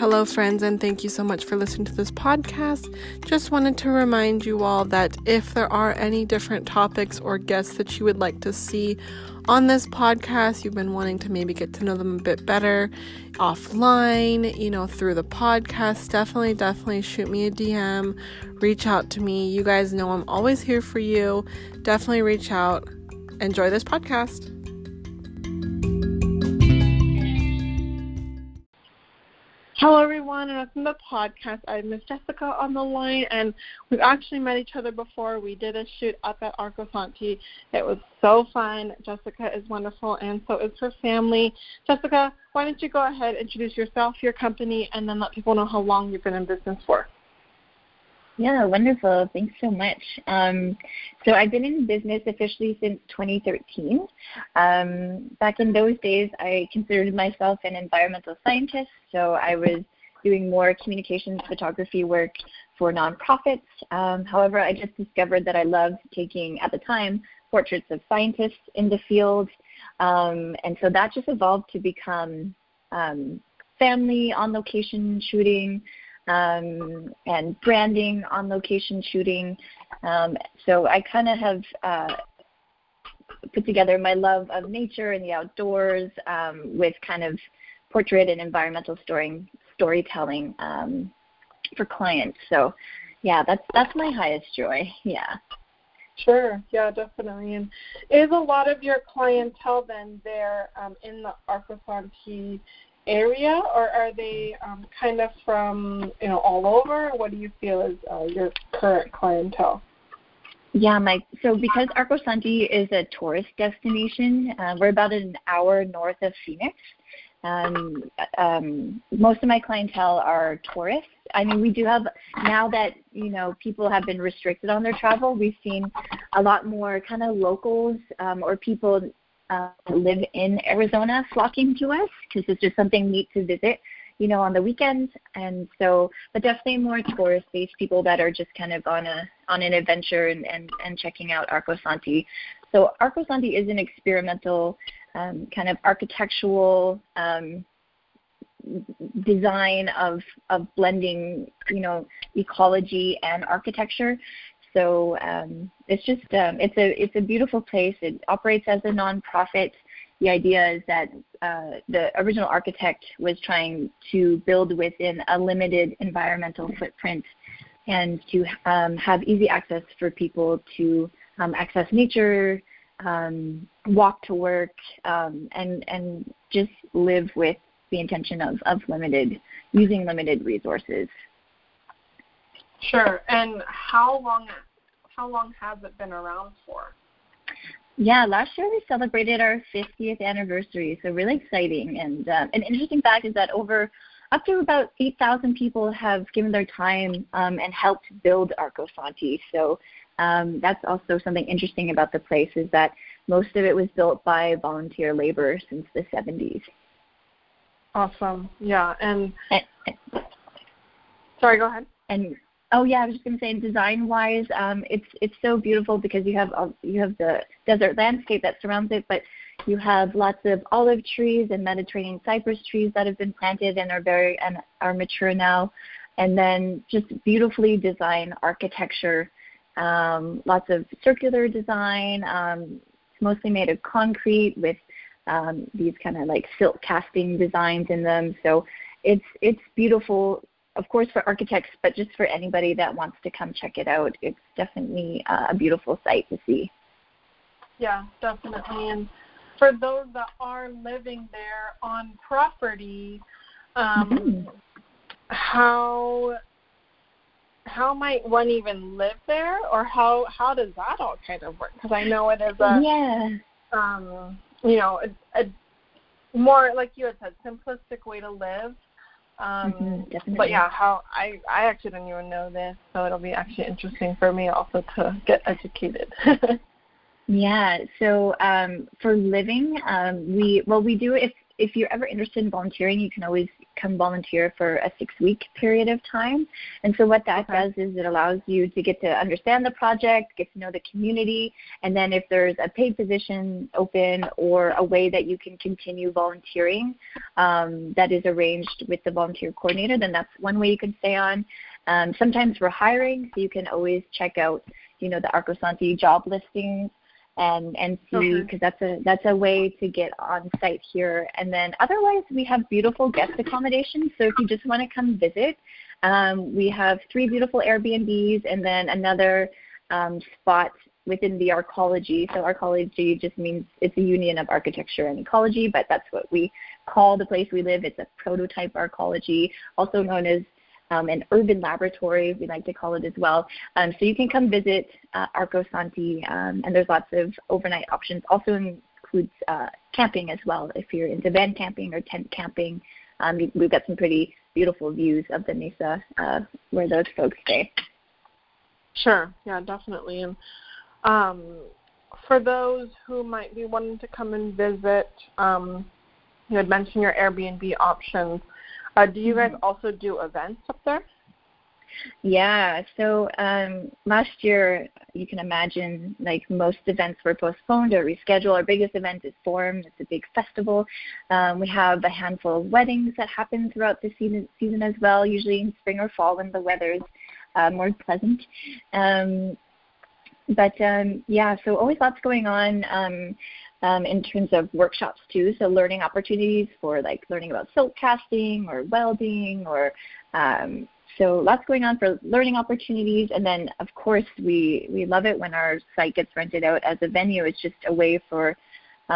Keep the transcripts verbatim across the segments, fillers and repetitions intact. Hello friends, and thank you so much for listening to this podcast. Just wanted to remind you all that if there are any different topics or guests that you would like to see on this podcast, you've been wanting to maybe get to know them a bit better offline, you know, through the podcast, definitely, definitely shoot me a D M, reach out to me. You guys know I'm always here for you. Definitely reach out. Enjoy this podcast. Hello everyone, and welcome to the podcast. I'm Miss Jessica on the line, and we've actually met each other before. We did a shoot up at Arcosanti. It was so fun. Jessica is wonderful, and so is her family. Jessica, why don't you go ahead, introduce yourself, your company, and then let people know how long you've been in business for. Yeah, wonderful. Thanks so much. Um, so I've been in business officially since twenty thirteen. Um, back in those days, I considered myself an environmental scientist, so I was doing more communications photography work for nonprofits. Um, however, I just discovered that I loved taking, at the time, portraits of scientists in the field, um, and so that just evolved to become um, family on location shooting, Um, and branding on location shooting. Um, so I kind of have uh, put together my love of nature and the outdoors um, with kind of portrait and environmental story, storytelling um, for clients. So yeah, that's that's my highest joy. Yeah. Sure. Yeah, definitely. And is a lot of your clientele then there um, in the Arcosanti area, or are they um, kind of from, you know, all over? What do you feel is uh, your current clientele? Yeah, Mike. So because Arcosanti is a tourist destination, uh, we're about an hour north of Phoenix. Um, um, most of my clientele are tourists. I mean, we do have, now that, you know, people have been restricted on their travel, we've seen a lot more kind of locals um, or people Uh, live in Arizona flocking to us because it's just something neat to visit, you know, on the weekends. And so, but definitely more tourist-based people that are just kind of on a on an adventure and, and, and checking out Arcosanti. So Arcosanti is an experimental um, kind of architectural um, design of of blending, you know, ecology and architecture. So um, it's just um, it's a it's a beautiful place. It operates as a nonprofit. The idea is that uh, the original architect was trying to build within a limited environmental footprint, and to um, have easy access for people to um, access nature, um, walk to work, um, and and just live with the intention of of limited using limited resources. Sure. And how long how long has it been around for? Yeah, last year we celebrated our fiftieth anniversary, so really exciting. And uh, an interesting fact is that over up to about eight thousand people have given their time um, and helped build Arcosanti. So um, that's also something interesting about the place, is that most of it was built by volunteer labor since the seventies. Awesome. Yeah. And, and, and sorry, go ahead. And oh yeah, I was just going to say, design-wise, um, it's it's so beautiful because you have a, you have the desert landscape that surrounds it, but you have lots of olive trees and Mediterranean cypress trees that have been planted and are very and are mature now, and then just beautifully designed architecture, um, lots of circular design. Um, it's mostly made of concrete with um, these kind of like silk casting designs in them. So it's it's beautiful. Of course, for architects, but just for anybody that wants to come check it out, it's definitely uh, a beautiful sight to see. Yeah, definitely. And for those that are living there on property, um, mm-hmm. how how might one even live there, or how, how does that all kind of work? Because I know it is a yeah, um, you know, a, a more, like you had said, simplistic way to live. Um, mm-hmm, but yeah, how I, I actually didn't even know this, so it'll be actually interesting for me also to get educated. Yeah, so um, for living, um, we well we do if if you're ever interested in volunteering, you can always come volunteer for a six-week period of time. And so what that okay. does is it allows you to get to understand the project, get to know the community, and then if there's a paid position open or a way that you can continue volunteering um, that is arranged with the volunteer coordinator, then that's one way you can stay on. Um, sometimes we're hiring, so you can always check out, you know, the Arcosanti job listings and, and see, because that's a that's a way to get on site here. And then otherwise, we have beautiful guest accommodations. So if you just want to come visit, um, we have three beautiful Airbnbs and then another um, spot within the arcology. So arcology just means it's a union of architecture and ecology, but that's what we call the place we live. It's a prototype arcology, also known as Um, an urban laboratory, we like to call it as well. Um, so you can come visit uh, Arcosanti, um, and there's lots of overnight options. Also includes uh, camping as well. If you're into van camping or tent camping, um, we've got some pretty beautiful views of the mesa uh, where those folks stay. Sure, yeah, definitely. And um, for those who might be wanting to come and visit, um, you had mentioned your Airbnb options. Uh, do you guys also do events up there? Yeah, so um, last year, you can imagine, like, most events were postponed or rescheduled. Our biggest event is Forum. It's a big festival. Um, we have a handful of weddings that happen throughout the season, season as well, usually in spring or fall when the weather's uh, more pleasant. Um, but, um, yeah, so always lots going on. Um, Um, in terms of workshops too, so learning opportunities for like learning about silk casting or welding or um, so lots going on for learning opportunities. And then of course we, we love it when our site gets rented out as a venue. It's just a way for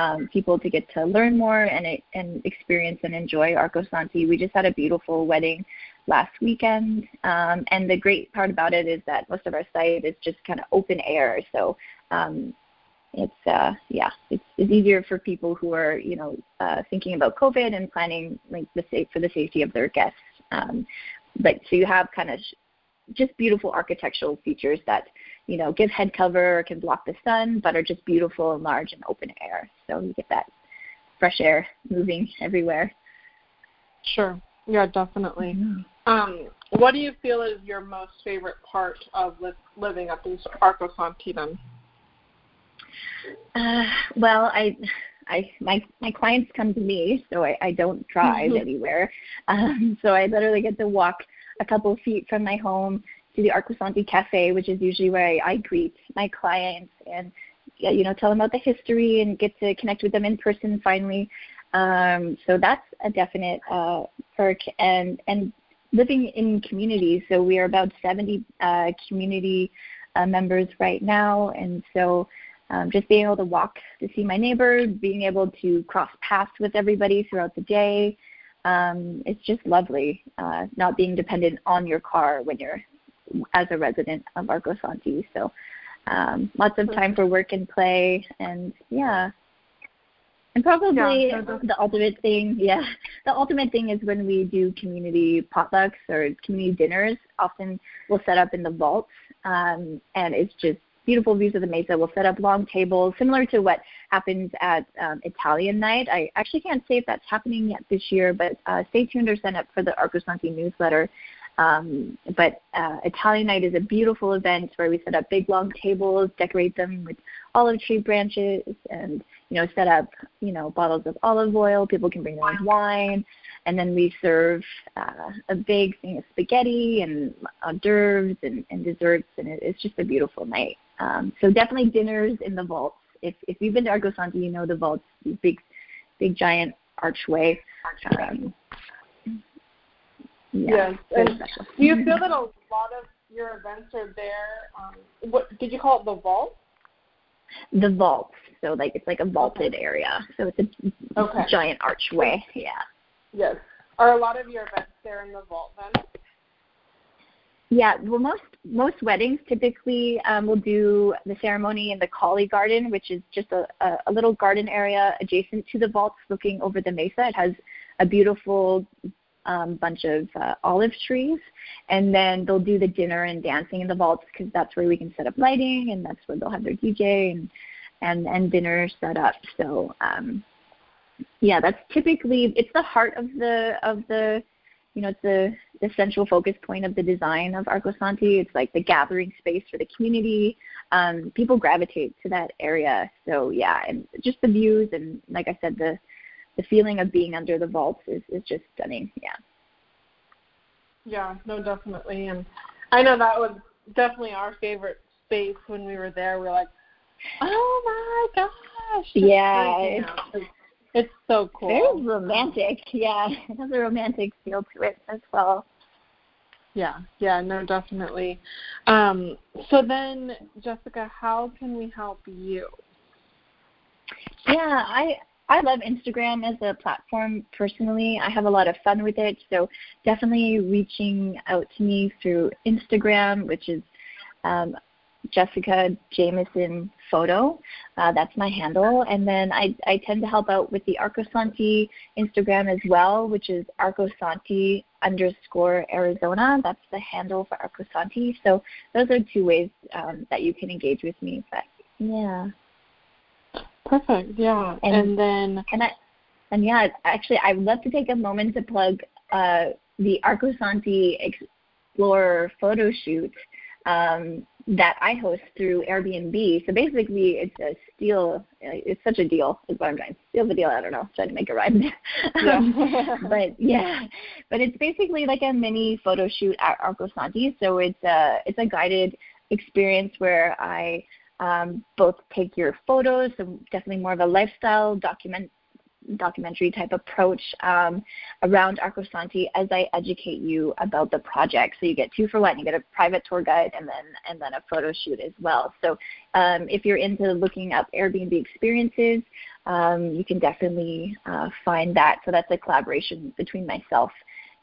um, people to get to learn more and, and experience and enjoy Arcosanti. We just had a beautiful wedding last weekend, um, and the great part about it is that most of our site is just kind of open air, so um, It's, uh, yeah, it's, it's easier for people who are, you know, uh, thinking about COVID and planning like the safe, for the safety of their guests. Um, but so you have kind of sh- just beautiful architectural features that, you know, give head cover or can block the sun, but are just beautiful and large and open air. So you get that fresh air moving everywhere. Sure. Yeah, definitely. Mm-hmm. Um, what do you feel is your most favorite part of li- living up in Arcosanti then? Uh, well, I, I, my, my clients come to me, so I, I don't drive anywhere. Um, so I literally get to walk a couple feet from my home to the Arcosanti Cafe, which is usually where I, I greet my clients and, you know, tell them about the history and get to connect with them in person finally. Um, so that's a definite uh, perk. And, and living in communities, so we are about seventy uh, community uh, members right now, and so Um, just being able to walk to see my neighbor, being able to cross paths with everybody throughout the day. Um, it's just lovely, uh, not being dependent on your car when you're as a resident of Arcosanti. So um, lots of time for work and play, and yeah. And probably yeah, so the ultimate thing, yeah, the ultimate thing is when we do community potlucks or community dinners. Often we'll set up in the vaults, um, and it's just beautiful views of the mesa. We'll set up long tables, similar to what happens at um, Italian night. I actually can't say if that's happening yet this year, but uh, stay tuned or sign up for the Arcosanti newsletter. Um, but uh, Italian night is a beautiful event where we set up big long tables, decorate them with olive tree branches, and you know, set up you know bottles of olive oil. People can bring their own wine, and then we serve uh, a big thing of spaghetti and hors d'oeuvres and, and desserts, and it, it's just a beautiful night. Um, so definitely dinners in the vaults. If if you've been to Arcosanti, you know the vaults, these big, big giant archway. Um, yeah, yes. And do you feel that a lot of your events are there? Um, what did you call it? The vault? The vaults. So like it's like a vaulted okay. area. So it's a okay. giant archway. Yeah. Yes. Are a lot of your events there in the vault then? Yeah, well, most most weddings typically um, will do the ceremony in the Collie Garden, which is just a, a, a little garden area adjacent to the vaults looking over the mesa. It has a beautiful um, bunch of uh, olive trees, and then they'll do the dinner and dancing in the vaults because that's where we can set up lighting, and that's where they'll have their D J and, and, and dinner set up. So, um, yeah, that's typically, it's the heart of the of the you know, it's the, the central focus point of the design of Arcosanti. It's like the gathering space for the community. Um, people gravitate to that area. So yeah, and just the views and, like I said, the the feeling of being under the vaults is, is just stunning. Yeah. Yeah, no, definitely. And I know that was definitely our favorite space when we were there. We were like, oh my gosh. Yeah. It's, it's, it's so cool. Very romantic. Yeah. It has a romantic feel to it as well. Yeah. Yeah, no, definitely. Um, so then, Jessica, how can we help you? Yeah, I... I love Instagram as a platform personally. I have a lot of fun with it, so definitely reaching out to me through Instagram, which is um, Jessica Jameson Photo. Uh, that's my handle. And then I, I tend to help out with the Arcosanti Instagram as well, which is Arcosanti underscore Arizona. That's the handle for Arcosanti. So those are two ways um, that you can engage with me. But yeah. Perfect, yeah. And, and then... And, I, and yeah, actually, I'd love to take a moment to plug uh, the Arcosanti Explorer photo shoot um, that I host through Airbnb. So basically, it's a steal. It's such a deal is what I'm trying to steal the deal. I don't know. I'm trying to make a rhyme there. Um, but yeah, but it's basically like a mini photo shoot at Arcosanti. So it's a, it's a guided experience where I... Um, both take your photos, so definitely more of a lifestyle document, documentary type approach um, around Arcosanti as I educate you about the project. So you get two for one. You get a private tour guide and then and then a photo shoot as well. So um, if you're into looking up Airbnb experiences, um, you can definitely uh, find that. So that's a collaboration between myself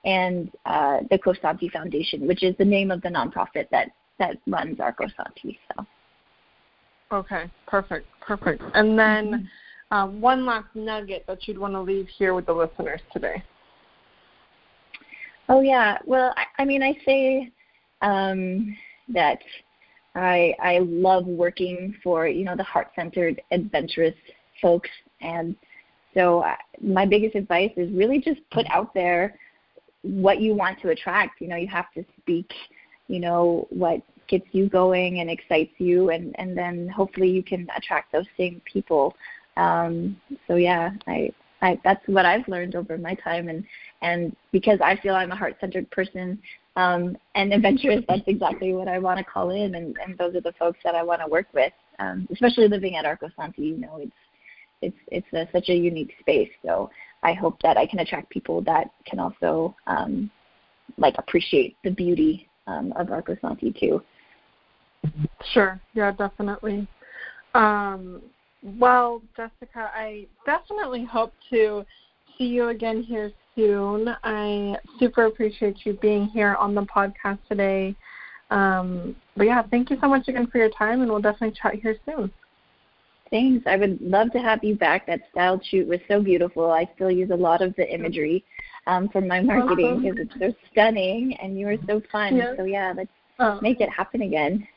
and uh, the Cosanti Foundation, which is the name of the nonprofit that, that runs Arcosanti. So. Okay, perfect, perfect. And then uh, one last nugget that you'd want to leave here with the listeners today. Oh, yeah. Well, I, I mean, I say um, that I, I love working for, you know, the heart-centered, adventurous folks. And so I, my biggest advice is really just put out there what you want to attract. You know, you have to speak, you know, what gets you going and excites you, and, and then hopefully you can attract those same people. Um, so yeah, I, I that's what I've learned over my time, and, and because I feel I'm a heart-centered person um, and adventurous, that's exactly what I want to call in, and, and those are the folks that I want to work with, um, especially living at Arcosanti. You know, it's it's it's a, such a unique space, so I hope that I can attract people that can also um, like appreciate the beauty um, of Arcosanti too. Sure. Yeah, definitely. Um, well, Jessica, I definitely hope to see you again here soon. I super appreciate you being here on the podcast today. Um, but, yeah, thank you so much again for your time, and we'll definitely chat here soon. Thanks. I would love to have you back. That styled shoot was so beautiful. I still use a lot of the imagery um, from my marketing because it's so stunning, and you were so fun. Yes. So, yeah, let's make it happen again.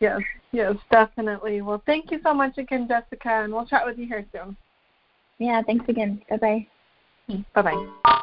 Yes, yes, definitely. Well, thank you so much again, Jessica, and we'll chat with you here soon. Yeah, thanks again. Bye-bye. Bye-bye.